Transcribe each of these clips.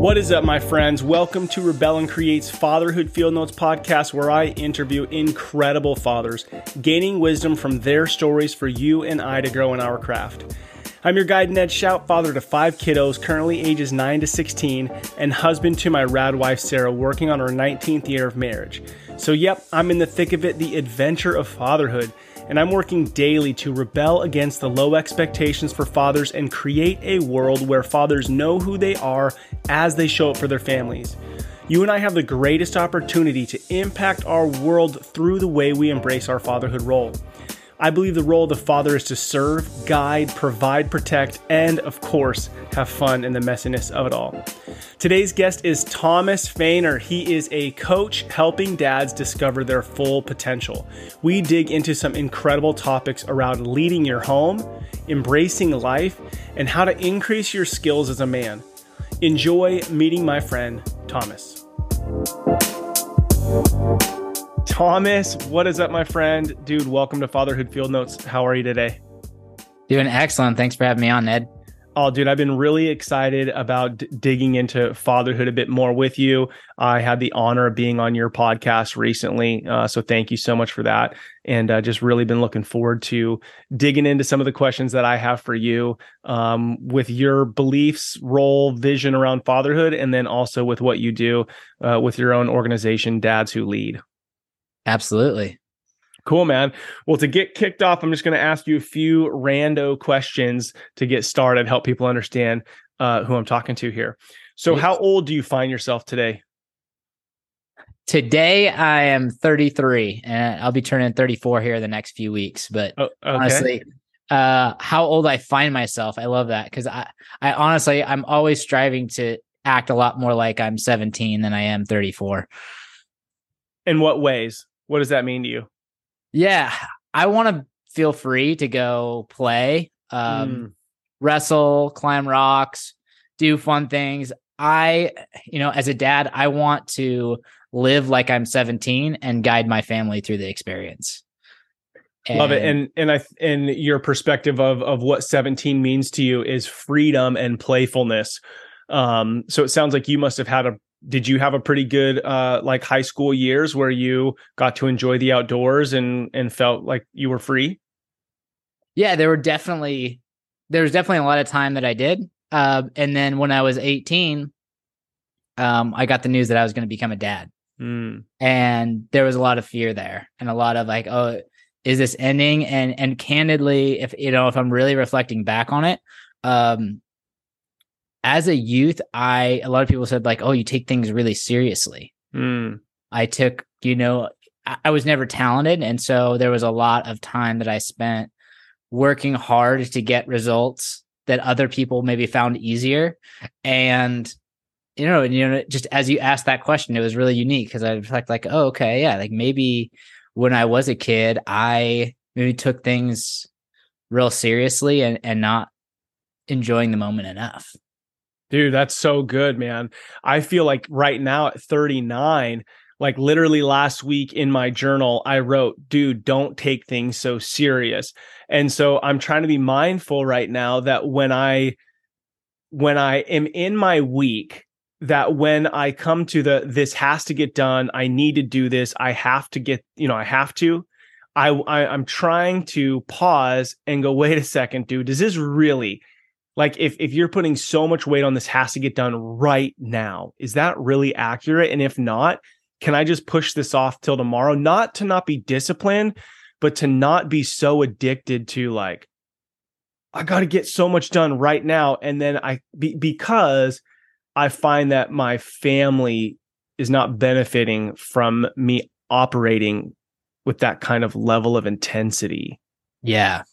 What is up, my friends? Welcome to Rebel and Create's Fatherhood Field Notes podcast, where I interview incredible fathers, gaining wisdom from their stories for you and I to grow in our craft. I'm your guide, Ned Shout, father to 5 kiddos, currently ages 9 to 16, and husband to my rad wife, Sarah, working on her 19th year of marriage. So yep, I'm in the thick of it, the adventure of fatherhood, and I'm working daily to rebel against the low expectations for fathers and create a world where fathers know who they are as they show up for their families. You and I have the greatest opportunity to impact our world through the way we embrace our fatherhood role. I believe the role of the father is to serve, guide, provide, protect, and of course, have fun in the messiness of it all. Today's guest is Thomas Pfanner. He is a coach helping dads discover their full potential. We dig into some incredible topics around leading your home, embracing life, and how to increase your skills as a man. Enjoy meeting my friend, Thomas. Thomas, what is up, my friend? Dude, welcome to Fatherhood Field Notes. How are you today? Doing excellent. Thanks for having me on, Ned. Oh, dude, I've been really excited about digging into fatherhood a bit more with you. I had the honor of being on your podcast recently, so thank you so much for that. And just really been looking forward to digging into some of the questions that I have for you with your beliefs, role, vision around fatherhood, and then also with what you do with your own organization, Dads Who Lead. Absolutely. Cool, man. Well, to get kicked off, I'm just going to ask you a few rando questions to get started, help people understand who I'm talking to here. So how old do you find yourself today? Today, I am 33, and I'll be turning 34 here the next few weeks. But honestly, how old I find myself, I love that, because I honestly, I'm always striving to act a lot more like I'm 17 than I am 34. In what ways? What does that mean to you? Yeah, I want to feel free to go play, wrestle, climb rocks, do fun things. As a dad, I want to live like I'm 17 and guide my family through the experience. Love it. And your perspective of what 17 means to you is freedom and playfulness. So it sounds like you must have had did you have a pretty good high school years where you got to enjoy the outdoors and felt like you were free? Yeah, there was definitely a lot of time that I did. And then when I was 18, I got the news that I was going to become a dad. And there was a lot of fear there and a lot of like, oh, is this ending? And candidly, if I'm really reflecting back on it, as a youth, a lot of people said like, oh, you take things really seriously. I took, I was never talented. And so there was a lot of time that I spent working hard to get results that other people maybe found easier. And, just as you asked that question, it was really unique because I reflect like, oh, okay. Yeah. Like maybe when I was a kid, I maybe took things real seriously and not enjoying the moment enough. Dude, that's so good, man. I feel like right now at 39, like literally last week in my journal, I wrote, dude, don't take things so serious. And so I'm trying to be mindful right now that when I am in my week, that when I come to this has to get done, I need to do this, I have to get, I have to, I'm trying to pause and go, wait a second, dude, does this really... Like if you're putting so much weight on this has to get done right now, is that really accurate? And if not, can I just push this off till tomorrow? Not to not be disciplined, but to not be so addicted to like, I got to get so much done right now. And then because I find that my family is not benefiting from me operating with that kind of level of intensity. Yeah.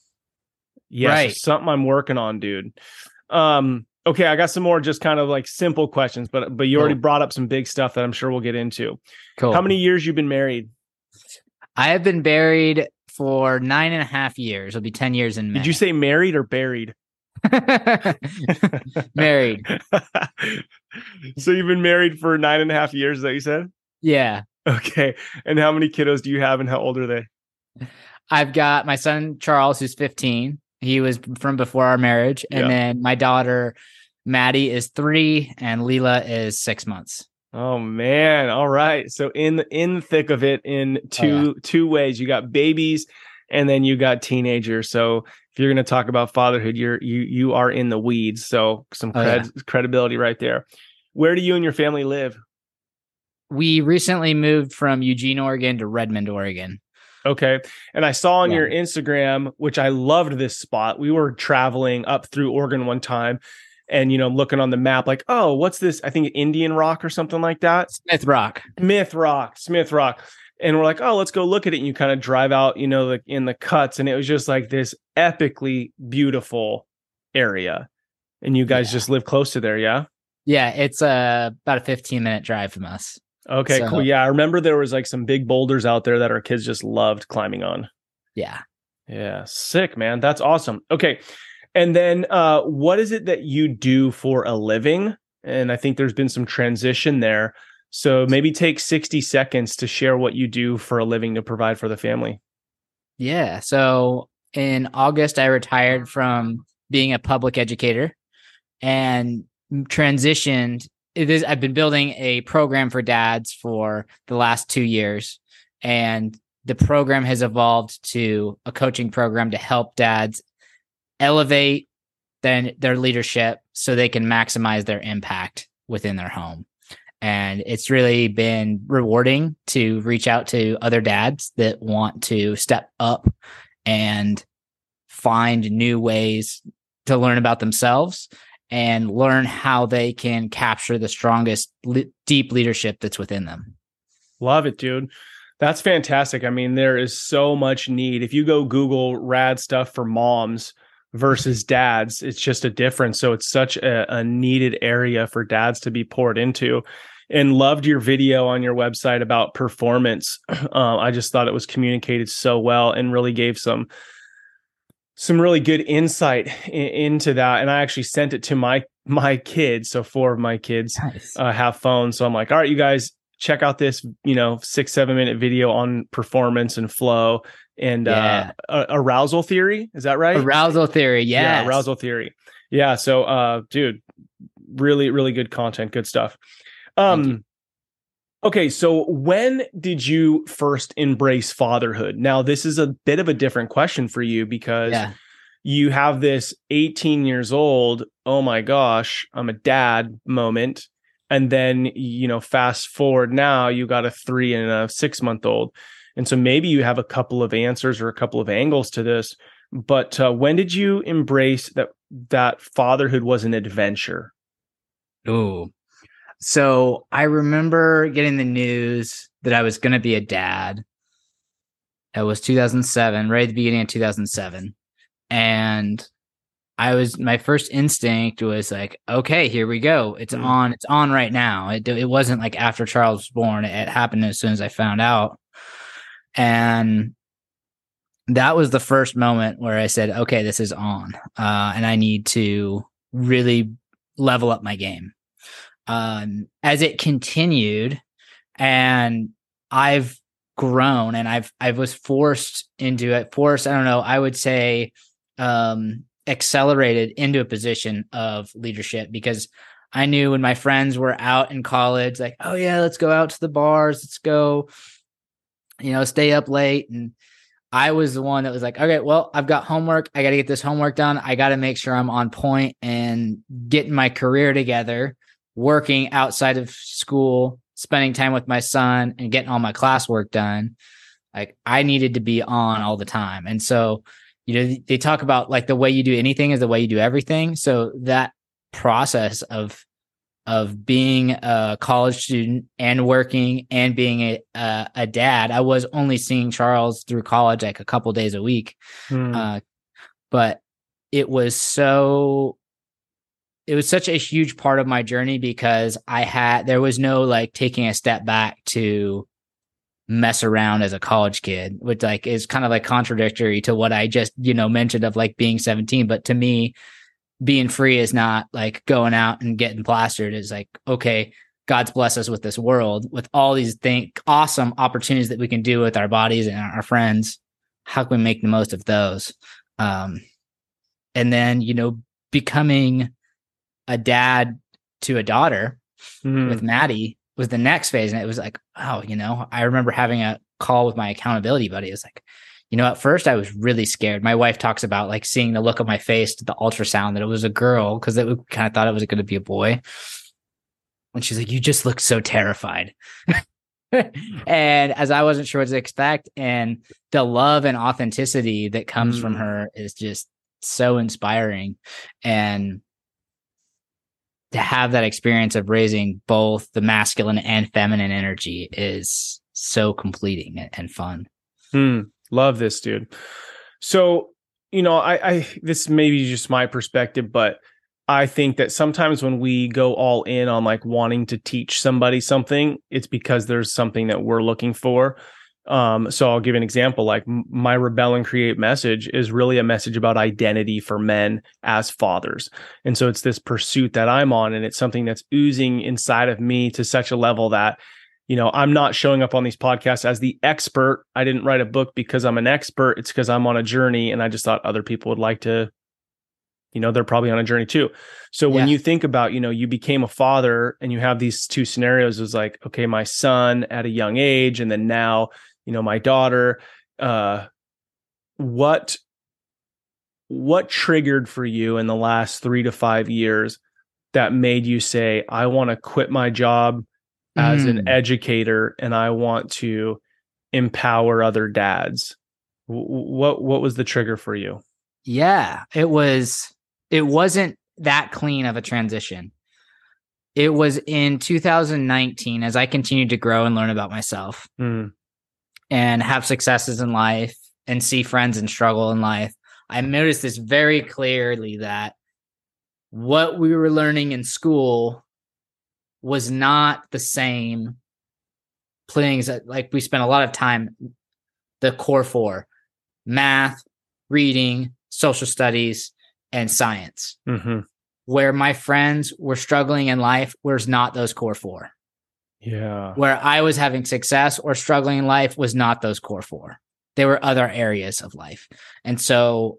Yeah, right. So something I'm working on, dude. Okay, I got some more just kind of like simple questions, but you already brought up some big stuff that I'm sure we'll get into. Cool. How many years you've been married? I have been married for 9.5 years. It'll be 10 years in May. Did you say married or buried? Married. So you've been married for 9.5 years, is that you said? Yeah. Okay. And how many kiddos do you have and how old are they? I've got my son, Charles, who's 15. He was from before our marriage. And then my daughter, Maddie is 3 and Leela is 6 months. Oh man. All right. So in the thick of it in two ways. You got babies and then you got teenagers. So if you're going to talk about fatherhood, you are in the weeds. So some credibility right there. Where do you and your family live? We recently moved from Eugene, Oregon to Redmond, Oregon. Okay. And I saw on your Instagram, which I loved this spot. We were traveling up through Oregon one time. And, you know, I'm looking on the map like, oh, what's this? I think Indian Rock or something like that. Smith Rock. And we're like, oh, let's go look at it. And you kind of drive out, you know, in the cuts. And it was just like this epically beautiful area. And you guys just live close to there. Yeah. Yeah. It's about a 15-minute drive from us. Okay, so, cool. Yeah. I remember there was like some big boulders out there that our kids just loved climbing on. Yeah. Yeah. Sick, man. That's awesome. Okay. And then what is it that you do for a living? And I think there's been some transition there. So maybe take 60 seconds to share what you do for a living to provide for the family. Yeah. So in August, I retired from being a public educator and transitioned. I've been building a program for dads for the last 2 years. And the program has evolved to a coaching program to help dads elevate then their leadership so they can maximize their impact within their home. And it's really been rewarding to reach out to other dads that want to step up and find new ways to learn about themselves and learn how they can capture the strongest deep leadership that's within them. Love it, dude. That's fantastic. I mean, there is so much need. If you go Google rad stuff for moms versus dads, it's just a difference. So it's such a needed area for dads to be poured into. And loved your video on your website about performance. I just thought it was communicated so well and really gave some really good insight into that. And I actually sent it to my kids. So 4 of my kids have phones. So I'm like, all right, you guys check out this, 6-7 minute video on performance and flow. And arousal theory, is that right? Arousal theory, yes. Yeah, arousal theory. Yeah, so, dude, really, really good content, good stuff. Okay, so when did you first embrace fatherhood? Now, this is a bit of a different question for you because you have this 18 years old, oh my gosh, I'm a dad moment. And then, fast forward now, you got a 3 and a 6 month old. And so maybe you have a couple of answers or a couple of angles to this, but when did you embrace that fatherhood was an adventure? Oh, so I remember getting the news that I was going to be a dad. It was 2007, right at the beginning of 2007. And my first instinct was like, okay, here we go. It's on right now. It wasn't like after Charles was born. It happened as soon as I found out. And that was the first moment where I said, okay, this is on, and I need to really level up my game. As it continued and I've grown and I was forced into it, accelerated into a position of leadership because I knew when my friends were out in college, like, oh yeah, let's go out to the bars. Let's go, stay up late. And I was the one that was like, okay, well, I've got homework. I got to get this homework done. I got to make sure I'm on point and getting my career together, working outside of school, spending time with my son and getting all my classwork done. Like I needed to be on all the time. And so, they talk about like the way you do anything is the way you do everything. So that process of being a college student and working and being a dad. I was only seeing Charles through college like a couple days a week. But it was such a huge part of my journey because there was no like taking a step back to mess around as a college kid, which like is kind of like contradictory to what I just, mentioned of like being 17. But to me, being free is not like going out and getting plastered. It's like, okay, God's blessed us with this world, with all these awesome opportunities that we can do with our bodies and our friends. How can we make the most of those? And then, becoming a dad to a daughter with Maddie was the next phase. And it was like, wow, you know, I remember having a call with my accountability buddy. It's like, you know, at first I was really scared. My wife talks about like seeing the look of my face to the ultrasound that it was a girl, because it kind of thought it was going to be a boy. And she's like, you just look so terrified. And as I wasn't sure what to expect, and the love and authenticity that comes from her is just so inspiring. And to have that experience of raising both the masculine and feminine energy is so completing and fun. Love this, dude. So, you know, I this may be just my perspective, but I think that sometimes when we go all in on like wanting to teach somebody something, it's because there's something that we're looking for. So I'll give an example. Like my Rebel and Create message is really a message about identity for men as fathers. And so it's this pursuit that I'm on, and it's something that's oozing inside of me to such a level that, you know, I'm not showing up on these podcasts as the expert. I didn't write a book because I'm an expert. It's because I'm on a journey, and I just thought other people would like to, you know, they're probably on a journey too. So when you think about, you know, you became a father and you have these two scenarios, is like, okay, my son at a young age, and then now, you know, my daughter, what triggered for you in the last 3 to 5 years that made you say, I want to quit my job as an educator, and I want to empower other dads? What was the trigger for you? Yeah, it wasn't that clean of a transition. It was in 2019, as I continued to grow and learn about myself and have successes in life and see friends and struggle in life, I noticed this very clearly, that what we were learning in school was not the same things that, like, we spent a lot of time, the core four: math, reading, social studies, and science. Where my friends were struggling in life was not those core four. Yeah. Where I was having success or struggling in life was not those core four. There were other areas of life. And so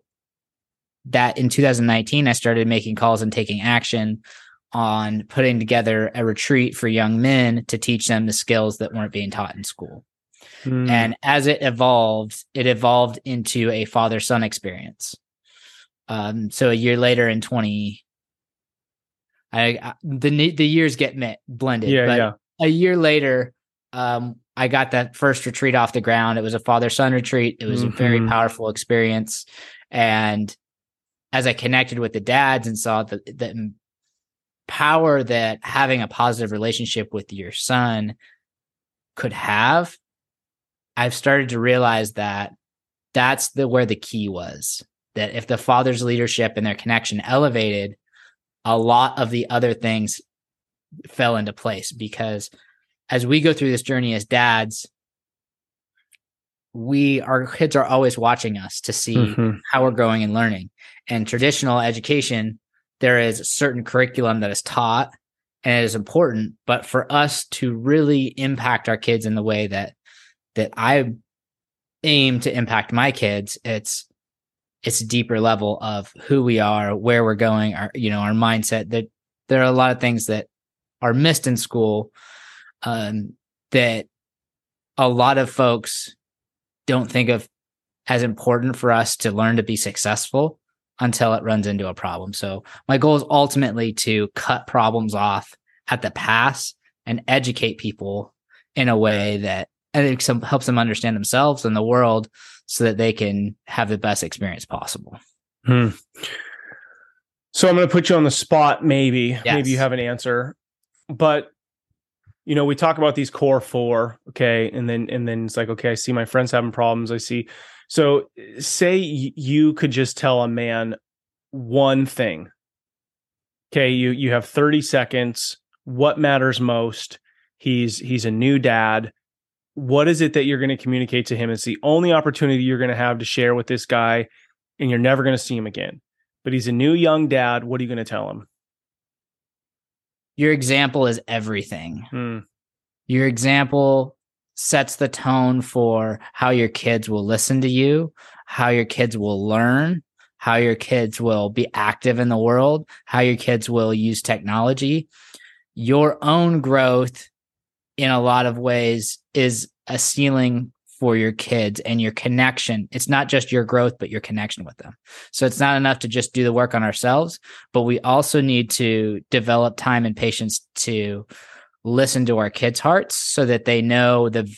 that in 2019, I started making calls and taking action on putting together a retreat for young men to teach them the skills that weren't being taught in school. And as it evolved into a father-son experience. So a year later in the years get blended. A year later, I got that first retreat off the ground. It was a father-son retreat. It was a very powerful experience. And as I connected with the dads and saw the power that having a positive relationship with your son could have, I've started to realize that that's where the key was, that if the father's leadership and their connection elevated, a lot of the other things fell into place. Because as we go through this journey as dads, our kids are always watching us to see how we're growing and learning. And traditional education, there is a certain curriculum that is taught and it is important, but for us to really impact our kids in the way that I aim to impact my kids, it's a deeper level of who we are, where we're going, our mindset. That there are a lot of things that are missed in school, that a lot of folks don't think of as important for us to learn to be successful until it runs into a problem. So my goal is ultimately to cut problems off at the pass and educate people in a way that helps them understand themselves and the world, so that they can have the best experience possible. So I'm going to put you on the spot. Maybe you have an answer, but you know, we talk about these core four. Okay. And then it's like, okay, I see my friends having problems. So say you could just tell a man one thing. Okay, you have 30 seconds. What matters most? He's a new dad. What is it that you're going to communicate to him? It's the only opportunity you're going to have to share with this guy, and you're never going to see him again. But he's a new young dad. What are you going to tell him? Your example is everything. Your example sets the tone for how your kids will listen to you, how your kids will learn, how your kids will be active in the world, how your kids will use technology. Your own growth in a lot of ways is a ceiling for your kids and your connection. It's not just your growth, but your connection with them. So it's not enough to just do the work on ourselves, but we also need to develop time and patience to listen to our kids' hearts so that they know that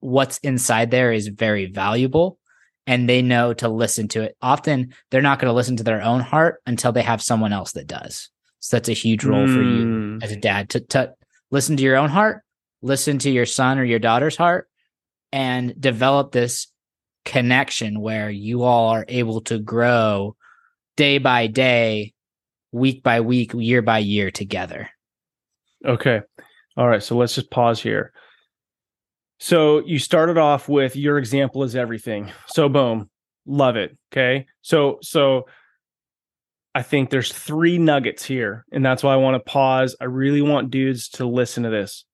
what's inside there is very valuable and they know to listen to it. Often they're not going to listen to their own heart until they have someone else that does. So that's a huge role for you as a dad to listen to your own heart, listen to your son or your daughter's heart, and develop this connection where you all are able to grow day by day, week by week, year by year together. Okay. All right. So let's just pause here. So you started off with your example is everything. So boom, love it. Okay. So I think there's three nuggets here, and that's why I want to pause. I really want dudes to listen to this.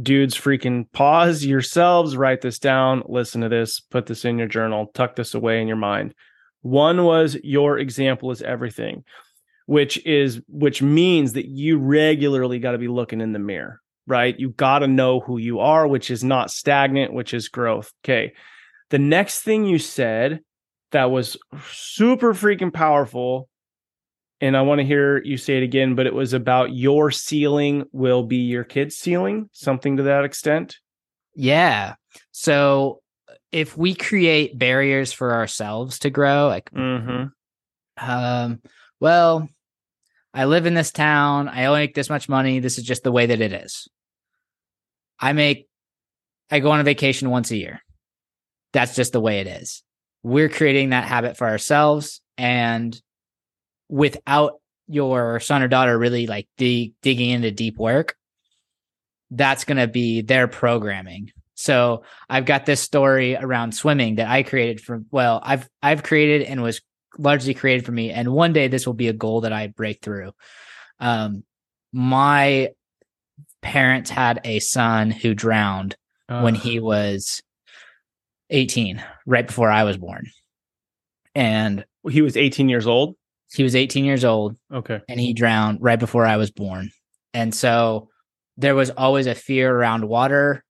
Dudes, freaking pause yourselves, write this down, listen to this, put this in your journal, tuck this away in your mind. One was your example is everything, which means that you regularly got to be looking in the mirror, right? You got to know who you are, which is not stagnant, which is growth. Okay. The next thing you said that was super freaking powerful, and I want to hear you say it again, but it was about your ceiling will be your kid's ceiling, something to that extent. Yeah. So if we create barriers for ourselves to grow, like, well, I live in this town. I only make this much money. This is just the way that it is. I go on a vacation once a year. That's just the way it is. We're creating that habit for ourselves. And without your son or daughter really like digging into deep work, that's going to be their programming. So I've got this story around swimming that I created I've created and was largely created for me. And one day this will be a goal that I break through. My parents had a son who drowned when he was 18, right before I was born. And he was 18 years old. He was 18 years old. Okay. And he drowned right before I was born. And so there was always a fear around water.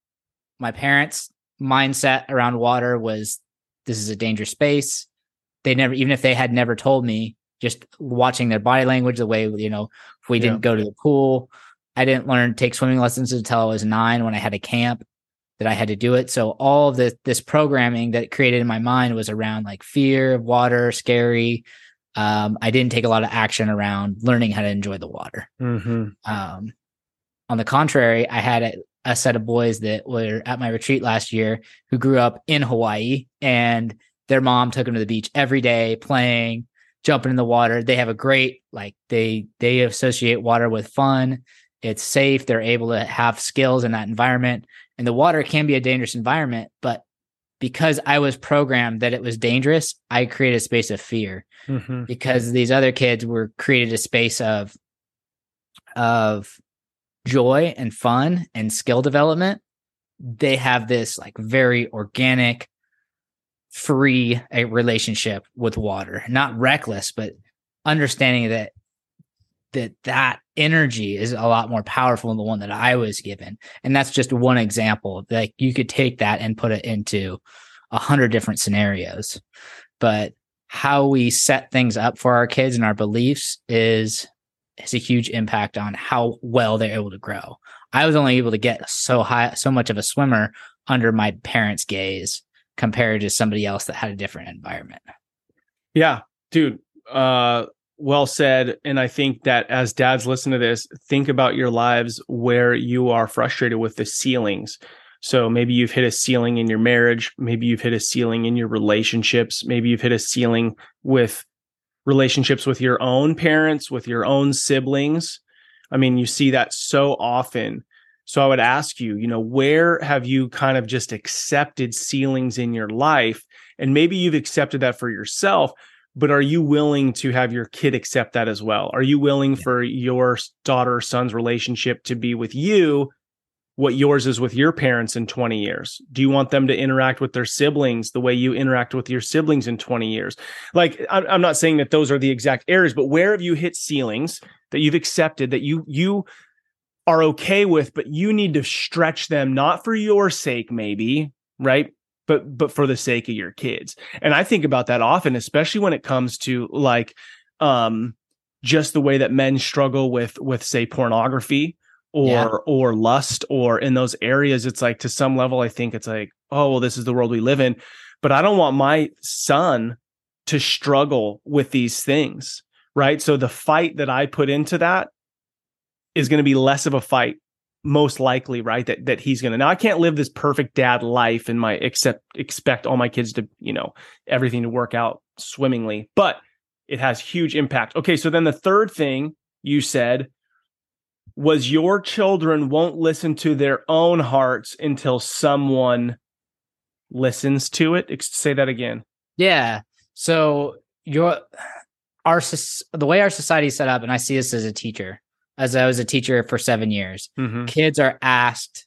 My parents' mindset around water was, this is a dangerous space. They never, even if they had never told me, just watching their body language, the way, you know, if we didn't go to the pool, I didn't take swimming lessons until I was 9 when I had a camp that I had to do it. So all of this programming that created in my mind was around like fear of water, scary. I didn't take a lot of action around learning how to enjoy the water. On the contrary, I had a set of boys that were at my retreat last year who grew up in Hawaii, and their mom took them to the beach every day, playing, jumping in the water. They have a great, like they associate water with fun. It's safe. They're able to have skills in that environment, and the water can be a dangerous environment, but because I was programmed that it was dangerous, I created a space of fear because these other kids were created a space of joy and fun and skill development. They have this like very organic, free relationship with water, not reckless, but understanding that energy is a lot more powerful than the one that I was given. And that's just one example. Like you could take that and put it into 100 different scenarios, but how we set things up for our kids and our beliefs is a huge impact on how well they're able to grow. I was only able to get so high, so much of a swimmer under my parents' gaze compared to somebody else that had a different environment. Yeah, dude. Well said. And I think that as dads listen to this, think about your lives where you are frustrated with the ceilings. So maybe you've hit a ceiling in your marriage. Maybe you've hit a ceiling in your relationships. Maybe you've hit a ceiling with relationships with your own parents, with your own siblings. I mean, you see that so often. So I would ask you, you know, where have you kind of just accepted ceilings in your life? And maybe you've accepted that for yourself, but are you willing to have your kid accept that as well? Are you willing for your daughter or son's relationship to be with you what yours is with your parents in 20 years? Do you want them to interact with their siblings the way you interact with your siblings in 20 years? Like, I'm not saying that those are the exact areas, but where have you hit ceilings that you've accepted that you are okay with, but you need to stretch them, not for your sake, maybe, right? But for the sake of your kids. And I think about that often, especially when it comes to like, just the way that men struggle with say pornography or lust, or in those areas. It's like, to some level, I think it's like, oh, well, this is the world we live in, but I don't want my son to struggle with these things. Right. So the fight that I put into that is going to be less of a fight, most likely. Right. That he's going to, now I can't live this perfect dad life and expect all my kids to, everything to work out swimmingly, but it has huge impact. Okay. So then the third thing you said was your children won't listen to their own hearts until someone listens to it. Say that again. Yeah. So the way our society is set up, and I see this as a teacher, as I was a teacher for 7 years, kids are asked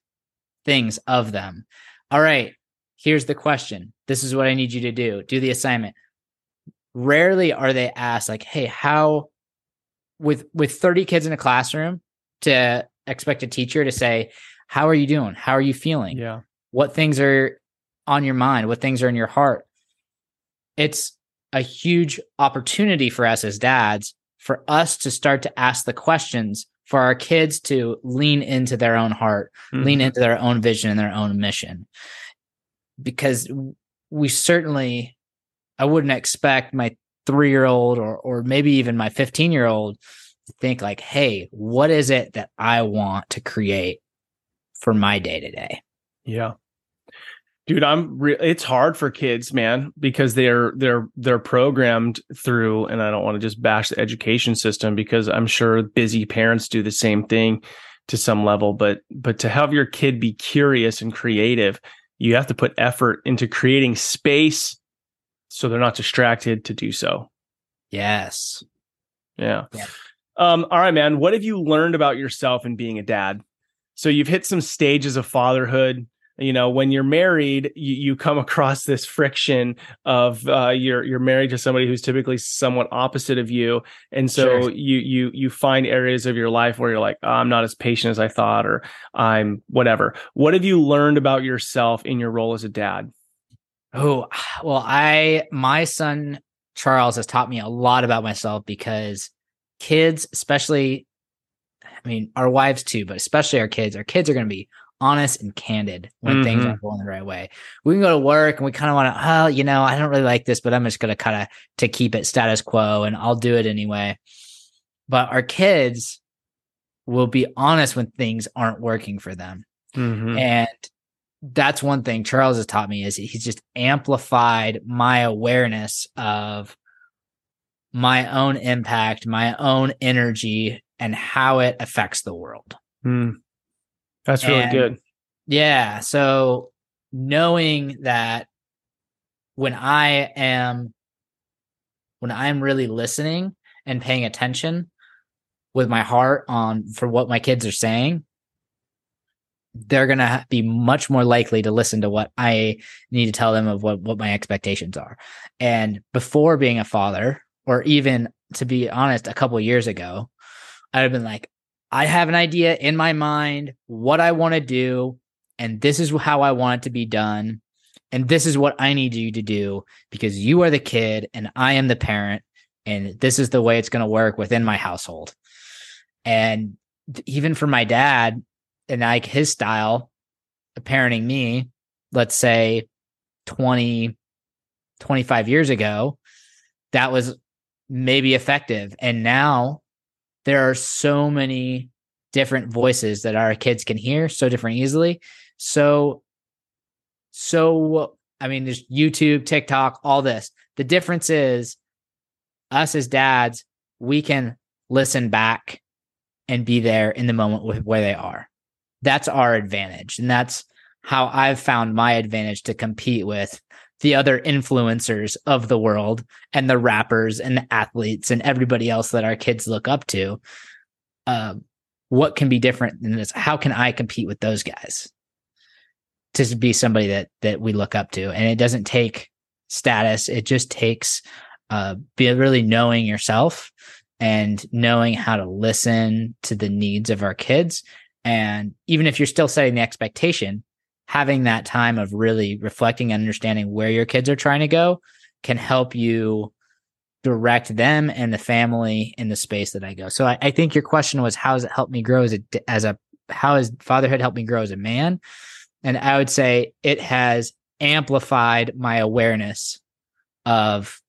things of them. All right, here's the question. This is what I need you to do. Do the assignment. Rarely are they asked like, hey, how with 30 kids in a classroom to expect a teacher to say, how are you doing? How are you feeling? Yeah. What things are on your mind? What things are in your heart? It's a huge opportunity for us as dads, for us to start to ask the questions, for our kids to lean into their own heart, lean into their own vision and their own mission. Because I wouldn't expect my 3-year-old or maybe even my 15-year-old to think like, hey, what is it that I want to create for my day-to-day? Yeah. Dude, it's hard for kids, man, because they're programmed through, and I don't want to just bash the education system because I'm sure busy parents do the same thing to some level, but to have your kid be curious and creative, you have to put effort into creating space so they're not distracted to do so. Yes. Yeah. All right, man. What have you learned about yourself in being a dad? So you've hit some stages of fatherhood. When you're married, you come across this friction of you're married to somebody who's typically somewhat opposite of you, and so sure. you find areas of your life where you're like, oh, I'm not as patient as I thought, or I'm whatever. What have you learned about yourself in your role as a dad? Oh, well, my son, Charles, has taught me a lot about myself, because kids, especially, our wives too, but especially our kids are going to be honest and candid when things aren't going the right way. We can go to work and we kind of want to, I don't really like this, but I'm just going to kind of to keep it status quo and I'll do it anyway. But our kids will be honest when things aren't working for them. And that's one thing Charles has taught me, is he's just amplified my awareness of my own impact, my own energy, and how it affects the world. That's really good. Yeah. So knowing that when I'm really listening and paying attention with my heart for what my kids are saying, they're going to be much more likely to listen to what I need to tell them of what my expectations are. And before being a father, or even, to be honest, a couple of years ago, I'd have been like, I have an idea in my mind, what I want to do, and this is how I want it to be done. And this is what I need you to do, because you are the kid and I am the parent, and this is the way it's going to work within my household. And even for my dad, and like his style of parenting me, let's say 20, 25 years ago, that was maybe effective. And now there are so many different voices that our kids can hear so different easily. So, there's YouTube, TikTok, all this. The difference is us as dads, we can listen back and be there in the moment with where they are. That's our advantage. And that's how I've found my advantage to compete with the other influencers of the world and the rappers and the athletes and everybody else that our kids look up to. what can be different than this? How can I compete with those guys to be somebody that we look up to? And it doesn't take status. It just takes really knowing yourself and knowing how to listen to the needs of our kids. And even if you're still setting the expectation, having that time of really reflecting and understanding where your kids are trying to go can help you direct them and the family in the space that I go. So I think your question was, how has it helped me grow how has fatherhood helped me grow as a man? And I would say it has amplified my awareness of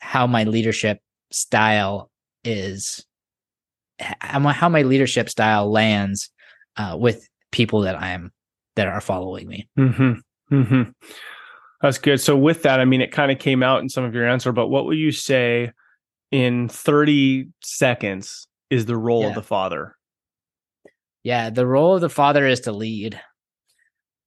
how my leadership style is, how my leadership style lands with people that are following me. Mm-hmm. Mm-hmm. That's good. So with that, I mean, it kind of came out in some of your answer, but what would you say in 30 seconds is the role of the father? Yeah. The role of the father is to lead.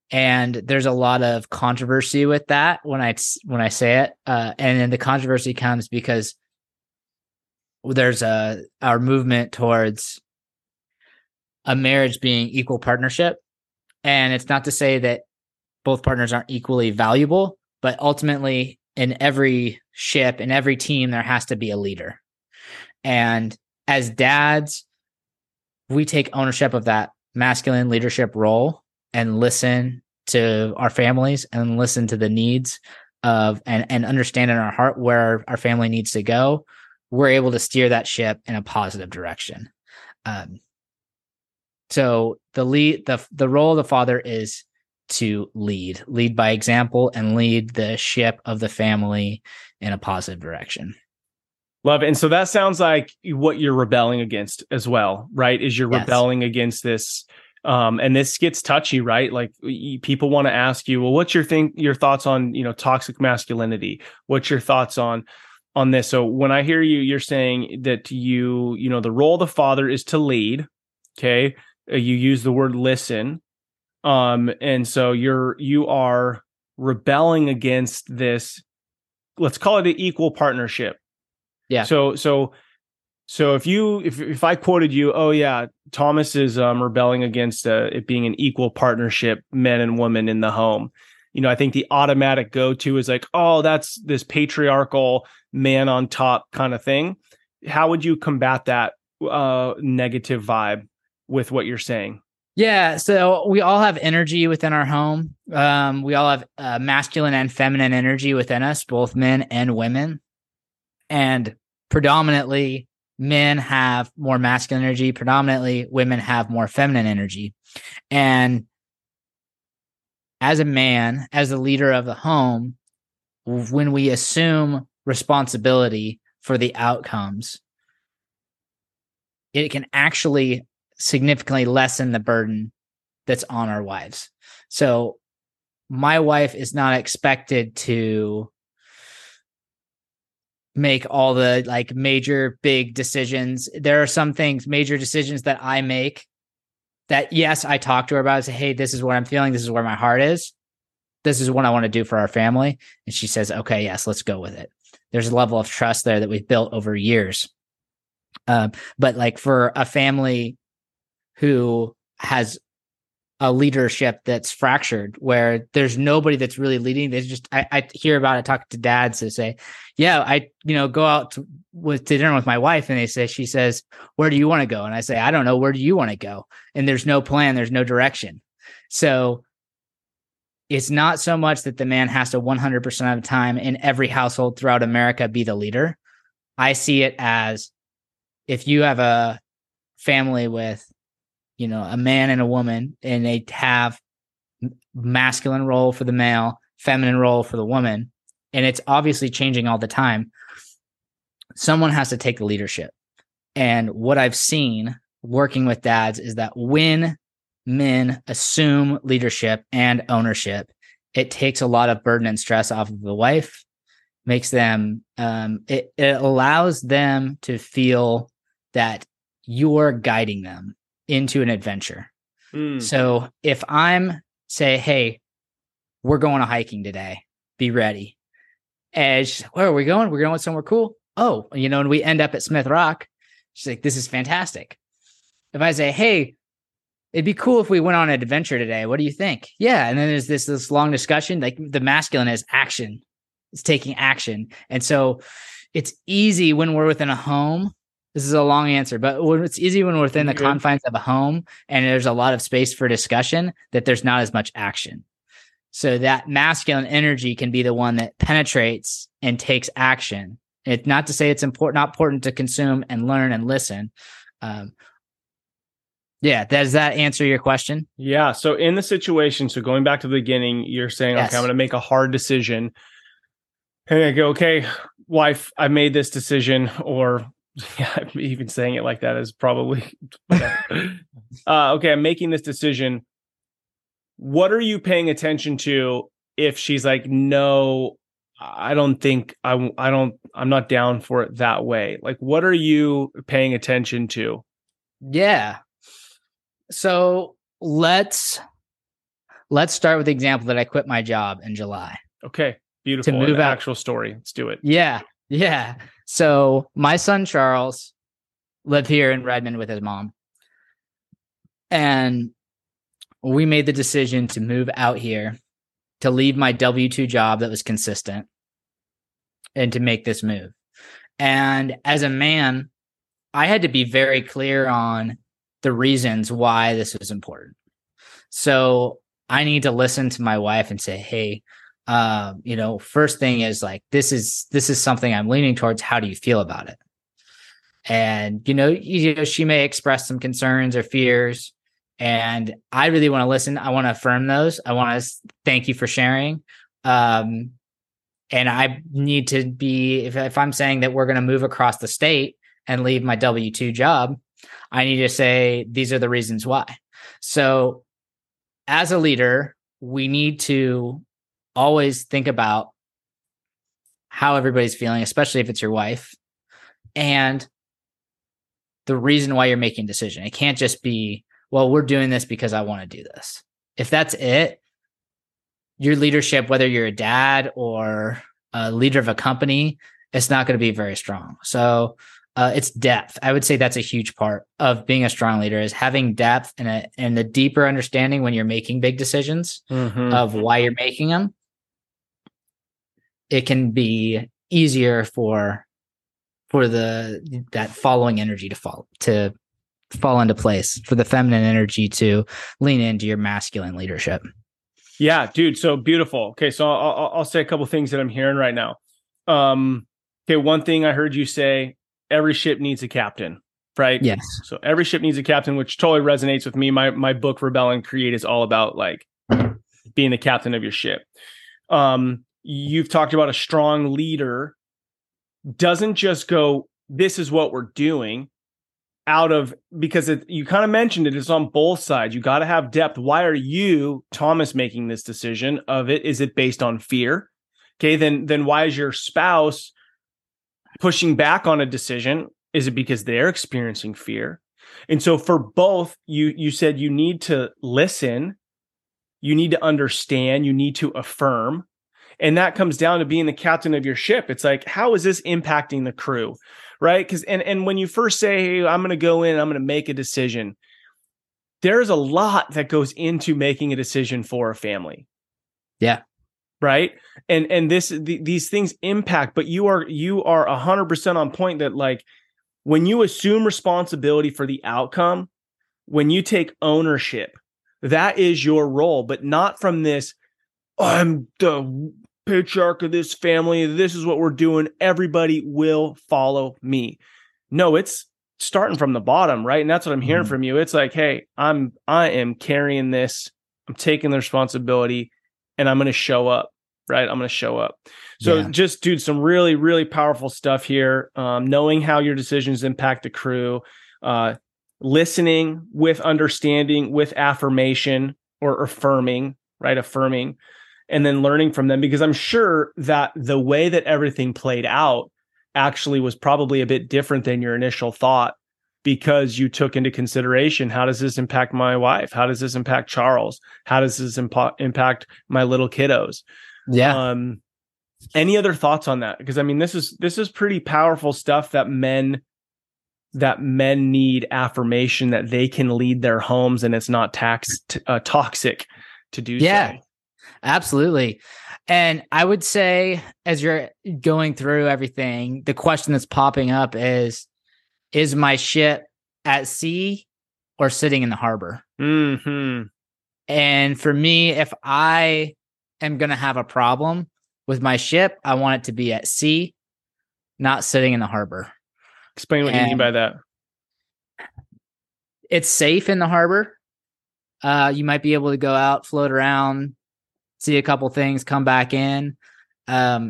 And there's a lot of controversy with that when I say it. And then the controversy comes because there's our movement towards a marriage being equal partnership. And it's not to say that both partners aren't equally valuable, but ultimately in every ship, in every team, there has to be a leader. And as dads, we take ownership of that masculine leadership role and listen to our families and listen to the needs of, and understand in our heart where our family needs to go. We're able to steer that ship in a positive direction. So the role of the father is to lead by example and lead the ship of the family in a positive direction. Love it. And so that sounds like what you're rebelling against as well, right? Is you're rebelling against this, and this gets touchy, right? Like people want to ask you, well, what's your thoughts on, toxic masculinity? What's your thoughts on this? So when I hear you, you're saying that the role of the father is to lead. Okay. You use the word listen. And so you are rebelling against this, let's call it an equal partnership. Yeah. So if I quoted you, oh yeah, Thomas is rebelling against it being an equal partnership, men and women in the home. I think the automatic go-to is like, oh, that's this patriarchal man on top kind of thing. How would you combat that negative vibe with what you're saying? Yeah, so we all have energy within our home. We all have masculine and feminine energy within us, both men and women, and predominantly, men have more masculine energy. Predominantly, women have more feminine energy. And as a man, as the leader of the home, when we assume responsibility for the outcomes, it can actually significantly lessen the burden that's on our wives. So my wife is not expected to make all the major big decisions. There are some things, major decisions that I make that, yes, I talk to her about. I say, hey, this is what I'm feeling. This is where my heart is. This is what I want to do for our family. And she says, okay, yes, let's go with it. There's a level of trust there that we've built over years. But for a family who has a leadership that's fractured, where there's nobody that's really leading. There's just, I hear about it, talking to dads that say, yeah, I go out to dinner with my wife. And she says, where do you want to go? And I say, I don't know. Where do you want to go? And there's no plan. There's no direction. So it's not so much that the man has to 100% of the time in every household throughout America be the leader. I see it as if you have a family with a man and a woman, and they have masculine role for the male, feminine role for the woman, and it's obviously changing all the time. Someone has to take the leadership. And what I've seen working with dads is that when men assume leadership and ownership, it takes a lot of burden and stress off of the wife, makes them, it allows them to feel that you're guiding them into an adventure. So if I'm say, hey, we're going hiking today, be ready. And she's like, where are we going? We're going somewhere cool. Oh, and we end up at Smith Rock. She's like, this is fantastic. if I say, hey, it'd be cool if we went on an adventure today. What do you think? Yeah. And then there's this long discussion, like the masculine is action. It's taking action. And so it's easy when we're within a home. This is a long answer, but it's easy when we're within the confines of a home and there's a lot of space for discussion that there's not as much action. So that masculine energy can be the one that penetrates and takes action. It's not to say it's not important to consume and learn and listen. Yeah. Does that answer your question? Yeah. So in the situation, so going back to the beginning, you're saying, yes. Okay, I'm going to make a hard decision. And I go, okay, wife, I made this decision, or yeah, even saying it like that is probably, okay, I'm making this decision. What are you paying attention to if she's like, no, I don't think I'm not down for it that way. Like, what are you paying attention to? Yeah. So let's start with the example that I quit my job in July. Okay. Beautiful. To move out. Actual story. Let's do it. Yeah. Yeah. So my son, Charles, lived here in Redmond with his mom. And we made the decision to move out here, to leave my W-2 job that was consistent, and to make this move. And as a man, I had to be very clear on the reasons why this was important. So I need to listen to my wife and say, hey, first thing is like, this is something I'm leaning towards. How do you feel about it? And, she may express some concerns or fears, and I really want to listen. I want to affirm those. I want to thank you for sharing. And I need to be, if I'm saying that we're going to move across the state and leave my W-2 job, I need to say, these are the reasons why. So as a leader, we need to always think about how everybody's feeling, especially if it's your wife, and the reason why you're making a decision. It can't just be, well, we're doing this because I want to do this. If that's it, your leadership, whether you're a dad or a leader of a company, it's not going to be very strong. So it's depth. I would say that's a huge part of being a strong leader, is having depth and the deeper understanding when you're making big decisions of why you're making them. It can be easier for that following energy to fall into place, for the feminine energy to lean into your masculine leadership. Yeah, dude. So beautiful. Okay. So I'll say a couple things that I'm hearing right now. Okay. One thing I heard you say, every ship needs a captain, right? Yes. So every ship needs a captain, which totally resonates with me. My book, Rebel and Create, is all about like being the captain of your ship. You've talked about a strong leader doesn't just go, this is what we're doing you kind of mentioned it. It's on both sides. You got to have depth. Why are you, Thomas, making this decision of it? Is it based on fear? Okay. Then why is your spouse pushing back on a decision? Is it because they're experiencing fear? And so for both, you said you need to listen, you need to understand, you need to affirm. And that comes down to being the captain of your ship. It's like, how is this impacting the crew, right? Because and when you first say, hey, I'm going to go in, I'm going to make a decision, there's a lot that goes into making a decision for a family. Yeah. Right. And these things impact, but you are 100% on point that like, when you assume responsibility for the outcome, when you take ownership, that is your role, but not from this, I'm the patriarch of this family, this is what we're doing, everybody will follow me. No, it's starting from the bottom, right? And that's what I'm hearing from you. It's like, hey, I am carrying this, I'm taking the responsibility, and I'm going to show up. Right. I'm going to show up. So just, dude, some really, really powerful stuff here. Knowing how your decisions impact the crew, listening with understanding, with affirmation or affirming, right? Affirming, and then learning from them, because I'm sure that the way that everything played out actually was probably a bit different than your initial thought, because you took into consideration, how does this impact my wife? How does this impact Charles? How does this impact my little kiddos? Yeah. Any other thoughts on that? Because I mean, this is pretty powerful stuff that men that men need affirmation that they can lead their homes and it's not toxic to do so. Yeah, absolutely. And I would say, as you're going through everything, the question that's popping up is my ship at sea or sitting in the harbor? Mm-hmm. And for me, if I am going to have a problem with my ship, I want it to be at sea, not sitting in the harbor. Explain what you mean by that. It's safe in the harbor. You might be able to go out, float around, see a couple things, come back in. But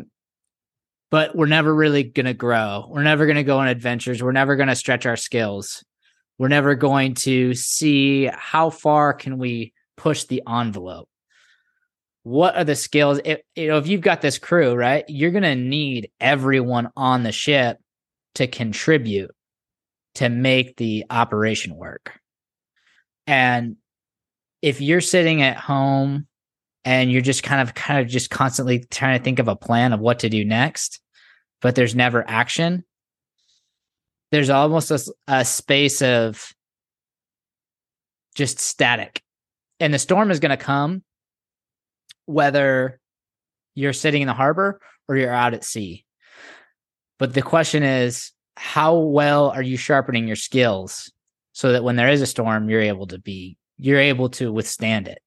we're never really going to grow. We're never going to go on adventures. We're never going to stretch our skills. We're never going to see how far can we push the envelope. What are the skills? If you've got this crew, right, you're going to need everyone on the ship to contribute to make the operation work. And if you're sitting at home and you're just kind of just constantly trying to think of a plan of what to do next, but there's never action, there's almost a space of just static. And the storm is going to come whether you're sitting in the harbor or you're out at sea. But the question is, how well are you sharpening your skills so that when there is a storm, you're able to withstand it?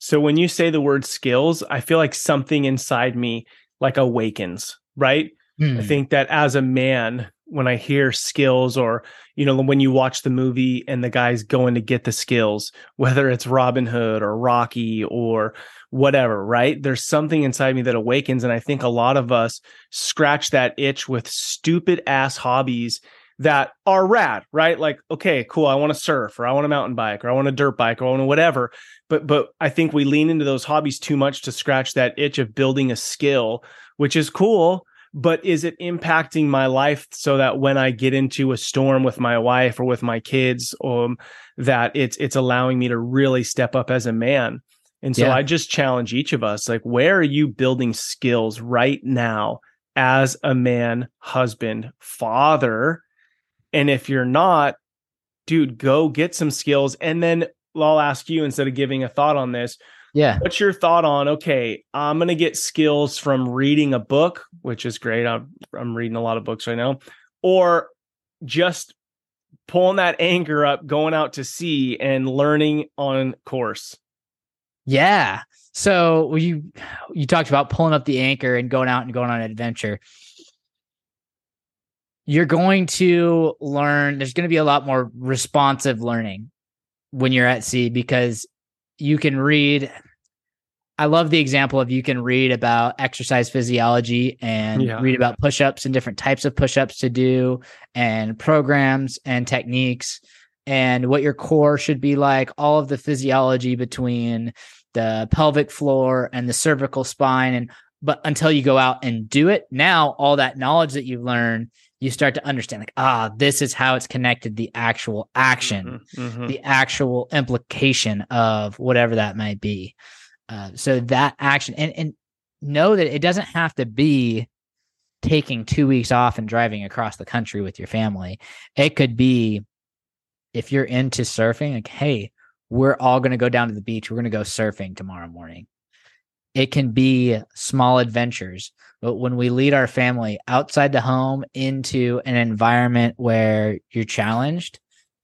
So when you say the word skills, I feel like something inside me like awakens, right? Mm. I think that as a man, when I hear skills, or, you know, when you watch the movie and the guy's going to get the skills, whether it's Robin Hood or Rocky or whatever, right? There's something inside me that awakens. And I think a lot of us scratch that itch with stupid ass hobbies that are rad, right? Like, okay, cool. I want to surf, or I want a mountain bike, or I want a dirt bike, or I want whatever. But I think we lean into those hobbies too much to scratch that itch of building a skill, which is cool. But is it impacting my life so that when I get into a storm with my wife or with my kids, that it's allowing me to really step up as a man? And so I just challenge each of us, like, where are you building skills right now as a man, husband, father? And if you're not, dude, go get some skills. And then I'll ask you, instead of giving a thought on this, yeah, what's your thought on, okay, I'm going to get skills from reading a book, which is great. I'm reading a lot of books right now, or just pulling that anchor up, going out to sea and learning on course. Yeah. So you talked about pulling up the anchor and going out and going on an adventure. You're going to learn. There's going to be a lot more responsive learning when you're at sea, because you can read. I love the example of you can read about exercise physiology and read about push-ups and different types of push-ups to do, and programs and techniques, and what your core should be like, all of the physiology between the pelvic floor and the cervical spine. But until you go out and do it, now all that knowledge that you've learned, you start to understand, like, this is how it's connected, the actual action, the actual implication of whatever that might be. So that action, and know that it doesn't have to be taking 2 weeks off and driving across the country with your family. It could be, if you're into surfing, like, hey, we're all going to go down to the beach. We're going to go surfing tomorrow morning. It can be small adventures, but when we lead our family outside the home into an environment where you're challenged,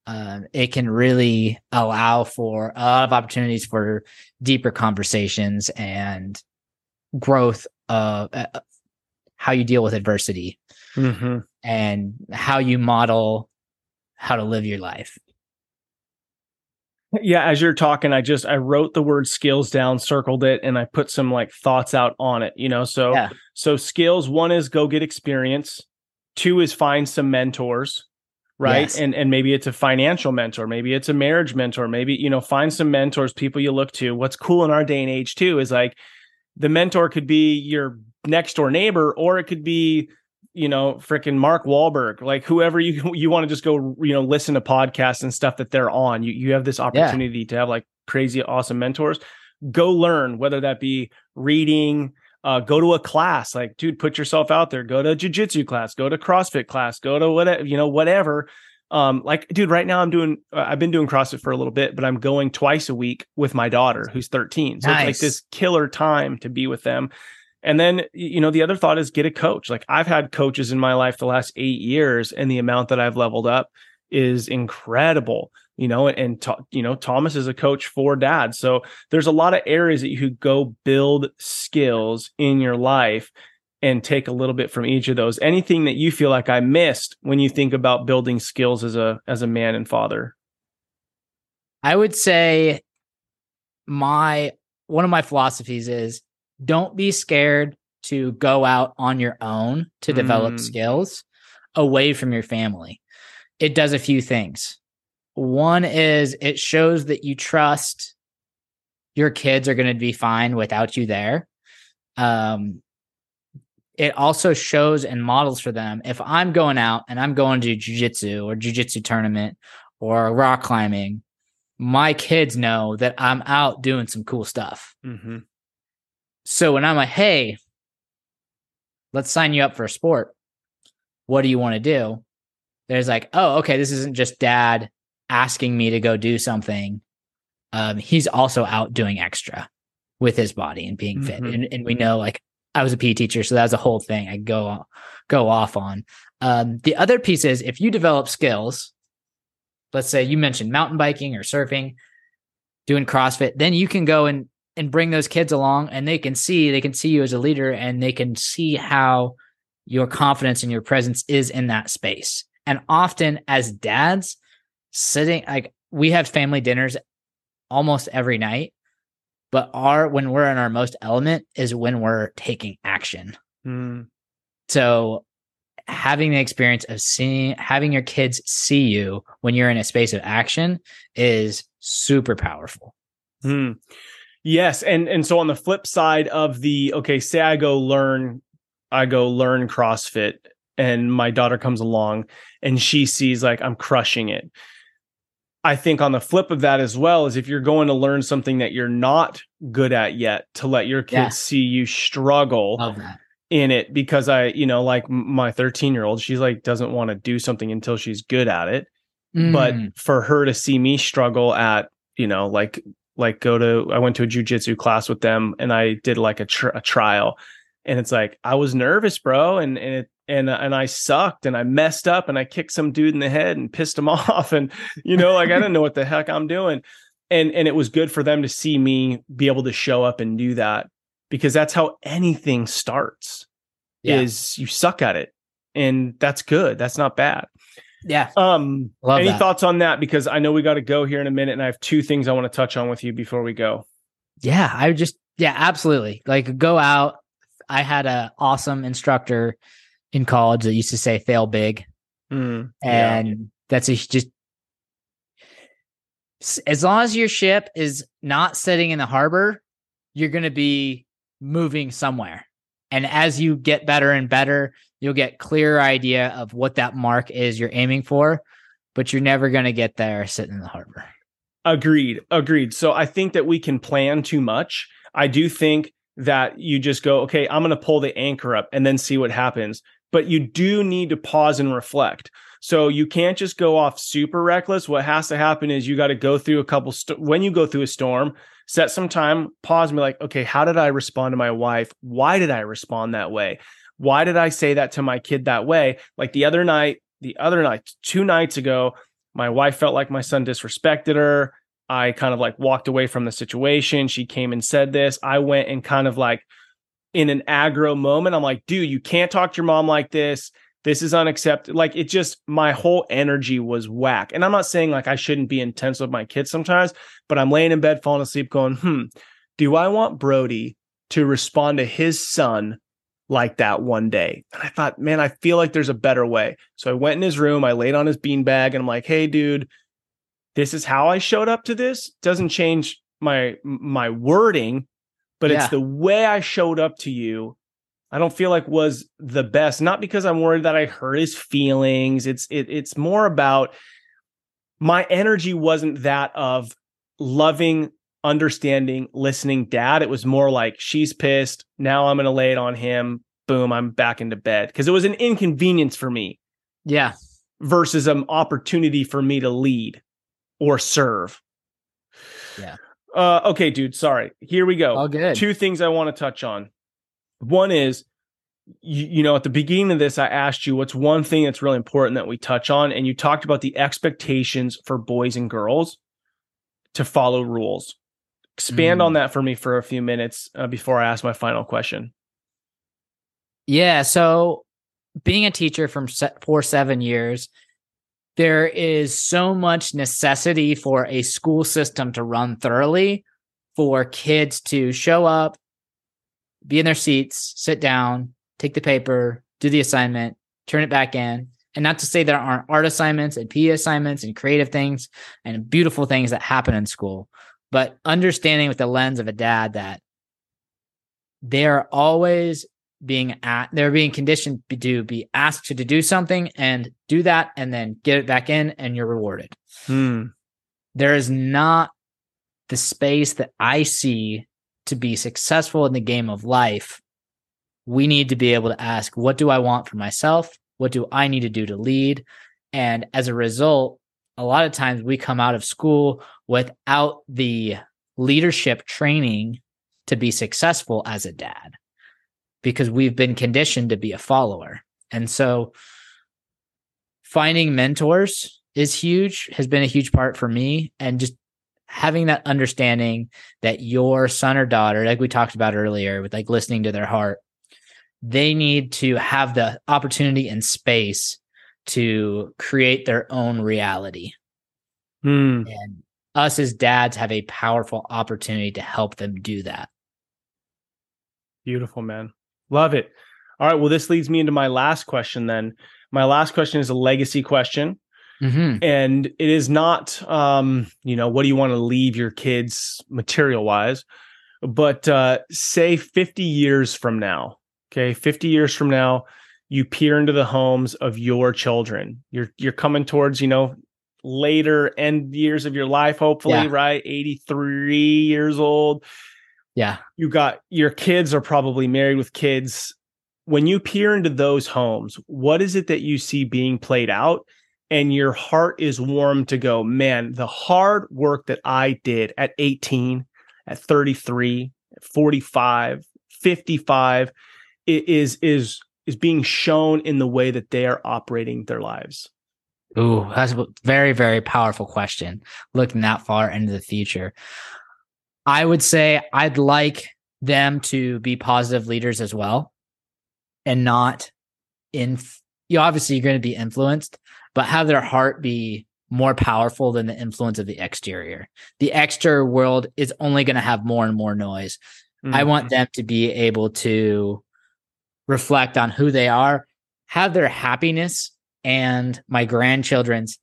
it can really allow for a lot of opportunities for deeper conversations and growth of how you deal with adversity and how you model how to live your life. Yeah, as you're talking, I wrote the word skills down, circled it, and I put some like thoughts out on it, you know? So skills, one is go get experience. Two is find some mentors, right? Yes. And maybe it's a financial mentor, maybe it's a marriage mentor, maybe, you know, find some mentors, people you look to. What's cool in our day and age too is like the mentor could be your next door neighbor, or it could be, you know, freaking Mark Wahlberg, like whoever you want to just go, you know, listen to podcasts and stuff that they're on. You have this opportunity to have like crazy, awesome mentors. Go learn, whether that be reading, Go to a class, like, dude, put yourself out there, go to jiu-jitsu class, go to CrossFit class, go to whatever, you know, whatever. Like, dude, right now I've been doing CrossFit for a little bit, but I'm going twice a week with my daughter who's 13. So Nice. It's like this killer time to be with them. And then, you know, the other thought is get a coach. Like, I've had coaches in my life the last 8 years, and the amount that I've leveled up is incredible. You know, and you know, Thomas is a coach for dads. So there's a lot of areas that you could go build skills in your life and take a little bit from each of those. Anything that you feel like I missed when you think about building skills as a man and father? I would say one of my philosophies is don't be scared to go out on your own to develop skills away from your family. It does a few things. One is it shows that you trust your kids are going to be fine without you there. It also shows and models for them. If I'm going out and I'm going to jiu-jitsu or jiu-jitsu tournament or rock climbing, my kids know that I'm out doing some cool stuff. Mm-hmm. So when I'm like, hey, let's sign you up for a sport. What do you want to do? There's like, oh, okay, this isn't just dad asking me to go do something. He's also out doing extra with his body and being fit. And we know, like, I was a PE teacher, so that was a whole thing I go off on. The other piece is if you develop skills, let's say you mentioned mountain biking or surfing, doing CrossFit, then you can go and bring those kids along, and they can see you as a leader, and they can see how your confidence and your presence is in that space. And often as dads, sitting, like, we have family dinners almost every night, but when we're in our most element is when we're taking action. So having the experience of having your kids see you when you're in a space of action is super powerful. Yes. And so on the flip side of say I go learn CrossFit, and my daughter comes along and she sees, like, I'm crushing it. I think on the flip of that as well is if you're going to learn something that you're not good at yet, to let your kids see you struggle in it. Because like my 13-year-old, she's like, doesn't want to do something until she's good at it. But for her to see me struggle at, I went to a jiu-jitsu class with them, and I did like a trial, and it's like, I was nervous, bro. And I sucked, and I messed up, and I kicked some dude in the head and pissed him off. And, I didn't know what the heck I'm doing. And it was good for them to see me be able to show up and do that, because that's how anything starts is you suck at it. And that's good. That's not bad. Yeah. Any thoughts on that? Because I know we got to go here in a minute, and I have two things I want to touch on with you before we go. Yeah, absolutely. Like, go out. I had an awesome instructor in college that used to say fail big. That's just as long as your ship is not sitting in the harbor, you're going to be moving somewhere. And as you get better and better, you'll get clearer idea of what that mark is you're aiming for, but you're never going to get there sitting in the harbor. Agreed. So I think that we can plan too much. I do think that you just go, okay, I'm going to pull the anchor up and then see what happens. But you do need to pause and reflect. So you can't just go off super reckless. What has to happen is you got to go through when you go through a storm, set some time, pause and be like, okay, how did I respond to my wife? Why did I respond that way? Why did I say that to my kid that way? Like the other night, 2 nights ago, my wife felt like my son disrespected her. I kind of like walked away from the situation. She came and said this. I went and kind of like in an aggro moment, I'm like, dude, you can't talk to your mom like this. This is unacceptable. Like, it just, my whole energy was whack. And I'm not saying like I shouldn't be intense with my kids sometimes, but I'm laying in bed, falling asleep going, do I want Brody to respond to his son like that one day? And I thought, man, I feel like there's a better way. So I went in his room, I laid on his beanbag, and I'm like, hey, dude, this is how I showed up to this. Doesn't change my wording, but it's the way I showed up to you. I don't feel like was the best, not because I'm worried that I hurt his feelings. It's more about my energy wasn't that of loving understanding, listening dad. It was more like, she's pissed. Now I'm going to lay it on him. Boom, I'm back into bed. Because it was an inconvenience for me. Yeah. Versus an opportunity for me to lead or serve. Yeah. Okay, dude. Sorry. Here we go. All good. Two things I want to touch on. One is, you know, at the beginning of this, I asked you what's one thing that's really important that we touch on. And you talked about the expectations for boys and girls to follow rules. Expand on that for me for a few minutes before I ask my final question. Yeah. So being a teacher for 7 years, there is so much necessity for a school system to run thoroughly, for kids to show up, be in their seats, sit down, take the paper, do the assignment, turn it back in. And not to say there aren't art assignments and PE assignments and creative things and beautiful things that happen in school, but understanding with the lens of a dad that they're always being conditioned to be asked to do something and do that and then get it back in and you're rewarded. There is not the space that I see to be successful in the game of life. We need to be able to ask, what do I want for myself? What do I need to do to lead? And as a result, a lot of times we come out of school without the leadership training to be successful as a dad, because we've been conditioned to be a follower. And so finding mentors is huge, has been a huge part for me. And just having that understanding that your son or daughter, like we talked about earlier, with like listening to their heart, they need to have the opportunity and space to create their own reality. And us as dads have a powerful opportunity to help them do that. Beautiful, man. Love it. All right. Well, this leads me into my last question then. My last question is a legacy question. Mm-hmm. And it is not, you know, what do you want to leave your kids material wise, but say 50 years from now. Okay. 50 years from now, you peer into the homes of your children. You're coming towards, you know, later end years of your life, hopefully, right? 83 years old. Yeah. You got your kids are probably married with kids. When you peer into those homes, what is it that you see being played out? And your heart is warm to go, man, the hard work that I did at 18, at 33, at 45, 55, is being shown in the way that they are operating their lives. Ooh, that's a very, very powerful question. Looking that far into the future. I would say I'd like them to be positive leaders as well, and not obviously you're going to be influenced, but have their heart be more powerful than the influence of the exterior. The exterior world is only going to have more and more noise. Mm-hmm. I want them to be able to reflect on who they are, have their happiness and my grandchildren's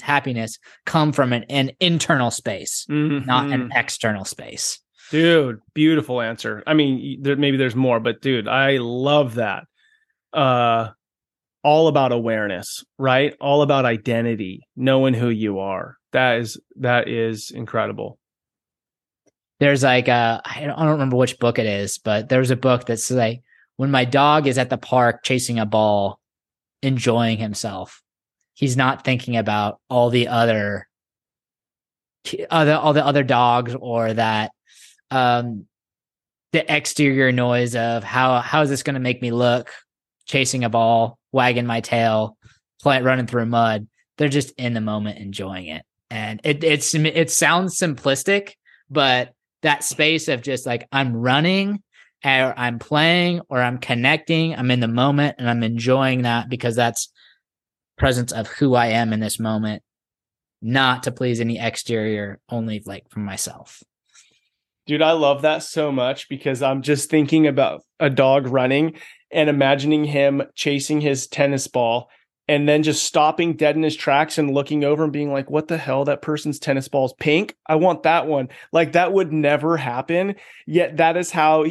happiness come from an internal space, not an external space. Dude, beautiful answer. I mean, maybe there's more, but dude, I love that. All about awareness, right? All about identity, knowing who you are. That is incredible. There's like I don't remember which book it is, but there's a book that's like, when my dog is at the park chasing a ball, enjoying himself, he's not thinking about all the other dogs or that the exterior noise of how is this going to make me look, chasing a ball, wagging my tail, running through mud. They're just in the moment, enjoying it. And it sounds simplistic, but that space of just like, I'm running or I'm playing or I'm connecting, I'm in the moment and I'm enjoying that, because that's presence of who I am in this moment, not to please any exterior, only like for myself. Dude, I love that so much, because I'm just thinking about a dog running and imagining him chasing his tennis ball and then just stopping dead in his tracks and looking over and being like, what the hell? That person's tennis ball is pink. I want that one. Like, that would never happen. Yet that is how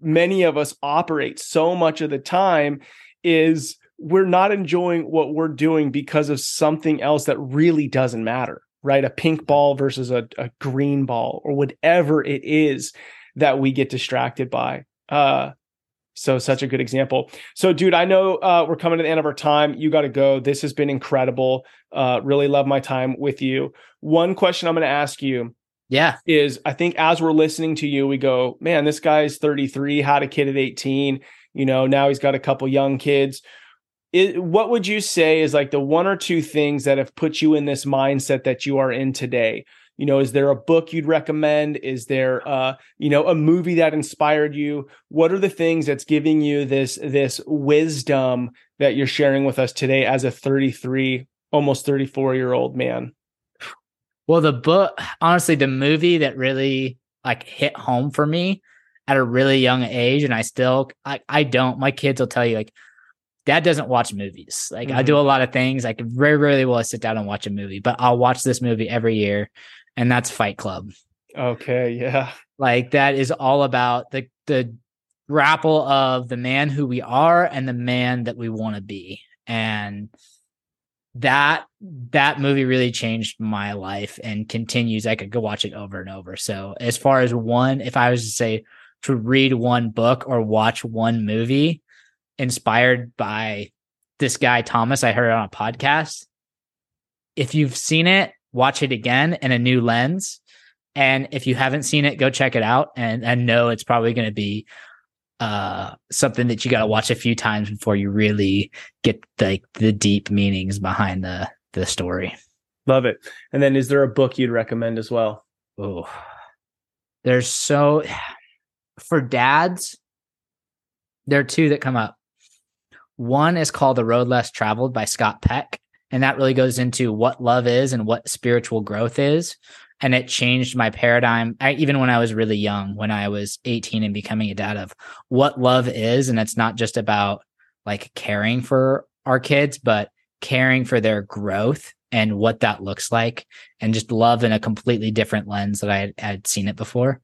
many of us operate so much of the time, is we're not enjoying what we're doing because of something else that really doesn't matter. right? A pink ball versus a green ball, or whatever it is that we get distracted by. So such a good example. So dude, I know we're coming to the end of our time. You got to go. This has been incredible. Really love my time with you. One question I'm going to ask you is, I think as we're listening to you, we go, man, this guy's 33, had a kid at 18, you know, now he's got a couple young kids. What would you say is like the one or two things that have put you in this mindset that you are in today? You know, is there a book you'd recommend? Is there, you know, a movie that inspired you? What are the things that's giving you this wisdom that you're sharing with us today as a 33, almost 34-year-old man? Well, the book, honestly, the movie that really like hit home for me at a really young age, and I still, I don't, my kids will tell you like, Dad doesn't watch movies. Like I do a lot of things. Like very rarely will I sit down and watch a movie, but I'll watch this movie every year. And that's Fight Club. Okay. Yeah. Like that is all about the grapple of the man who we are and the man that we want to be. And that movie really changed my life and continues. I could go watch it over and over. So as far as one, if I was to say to read one book or watch one movie inspired by this guy, Thomas, I heard on a podcast, if you've seen it, watch it again in a new lens. And if you haven't seen it, go check it out. And know it's probably going to be something that you got to watch a few times before you really get like the deep meanings behind the story. Love it. And then is there a book you'd recommend as well? Oh, there's so for dads, there are two that come up. One is called The Road Less Traveled by Scott Peck. And that really goes into what love is and what spiritual growth is. And it changed my paradigm. Even when I was really young, when I was 18 and becoming a dad, of what love is. And it's not just about like caring for our kids, but caring for their growth and what that looks like, and just love in a completely different lens that I had seen it before.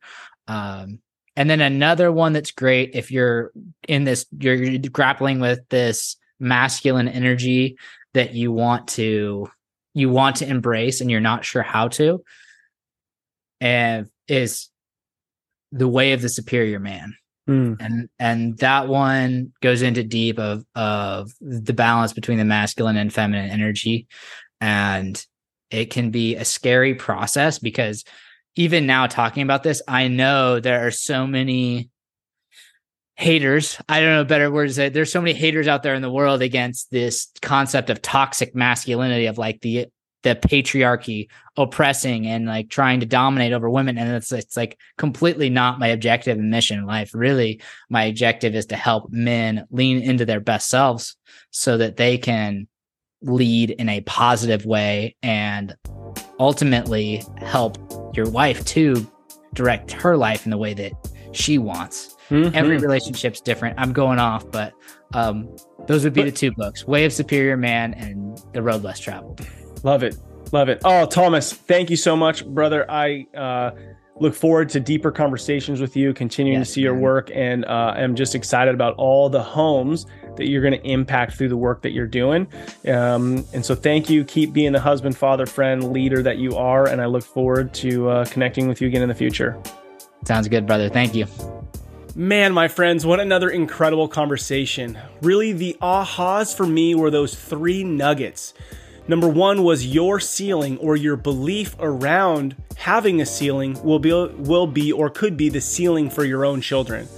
And then another one that's great if you're in this, you're grappling with this masculine energy that you want to embrace and you're not sure how to, and is The Way of the Superior Man. And that one goes into deep of the balance between the masculine and feminine energy. And it can be a scary process because even now talking about this, I know there are so many haters. I don't know better words. There's so many haters out there in the world against this concept of toxic masculinity, of like the patriarchy oppressing and like trying to dominate over women. And it's like completely not my objective and mission in life. Really, my objective is to help men lean into their best selves so that they can lead in a positive way and ultimately help your wife to direct her life in the way that she wants. Every relationship's different. I'm going off, but those would be the two books, Way of Superior Man and The Road Less Traveled. Love it. Love it. Oh, Thomas, thank you so much, brother. I look forward to deeper conversations with you, continuing to see your work. And I'm just excited about all the homes that you're going to impact through the work that you're doing. And so thank you. Keep being the husband, father, friend, leader that you are. And I look forward to connecting with you again in the future. Sounds good, brother. Thank you. Man, my friends, what another incredible conversation. Really, the ahas for me were those three nuggets. Number one was your ceiling, or your belief around having a ceiling will be or could be the ceiling for your own children.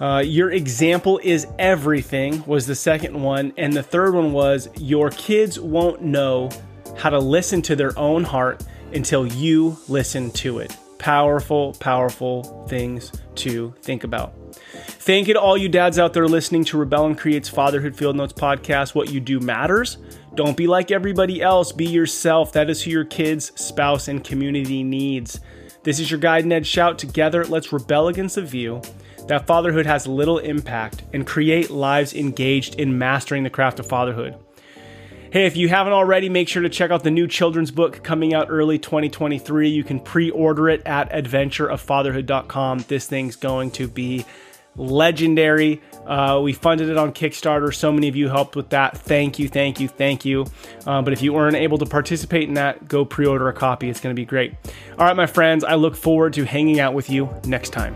Your example is everything was the second one. And the third one was your kids won't know how to listen to their own heart until you listen to it. Powerful, powerful things to think about. Thank you to all you dads out there listening to Rebel and Create's Fatherhood Field Notes podcast. What you do matters. Don't be like everybody else. Be yourself. That is who your kids, spouse, and community needs. This is your guide, Ned Shout. Together, let's rebel against the view that fatherhood has little impact and create lives engaged in mastering the craft of fatherhood. Hey, if you haven't already, make sure to check out the new children's book coming out early 2023. You can pre-order it at adventureoffatherhood.com. This thing's going to be legendary. We funded it on Kickstarter. So many of you helped with that. Thank you, thank you, thank you. But if you weren't able to participate in that, go pre-order a copy. It's going to be great. All right, my friends, I look forward to hanging out with you next time.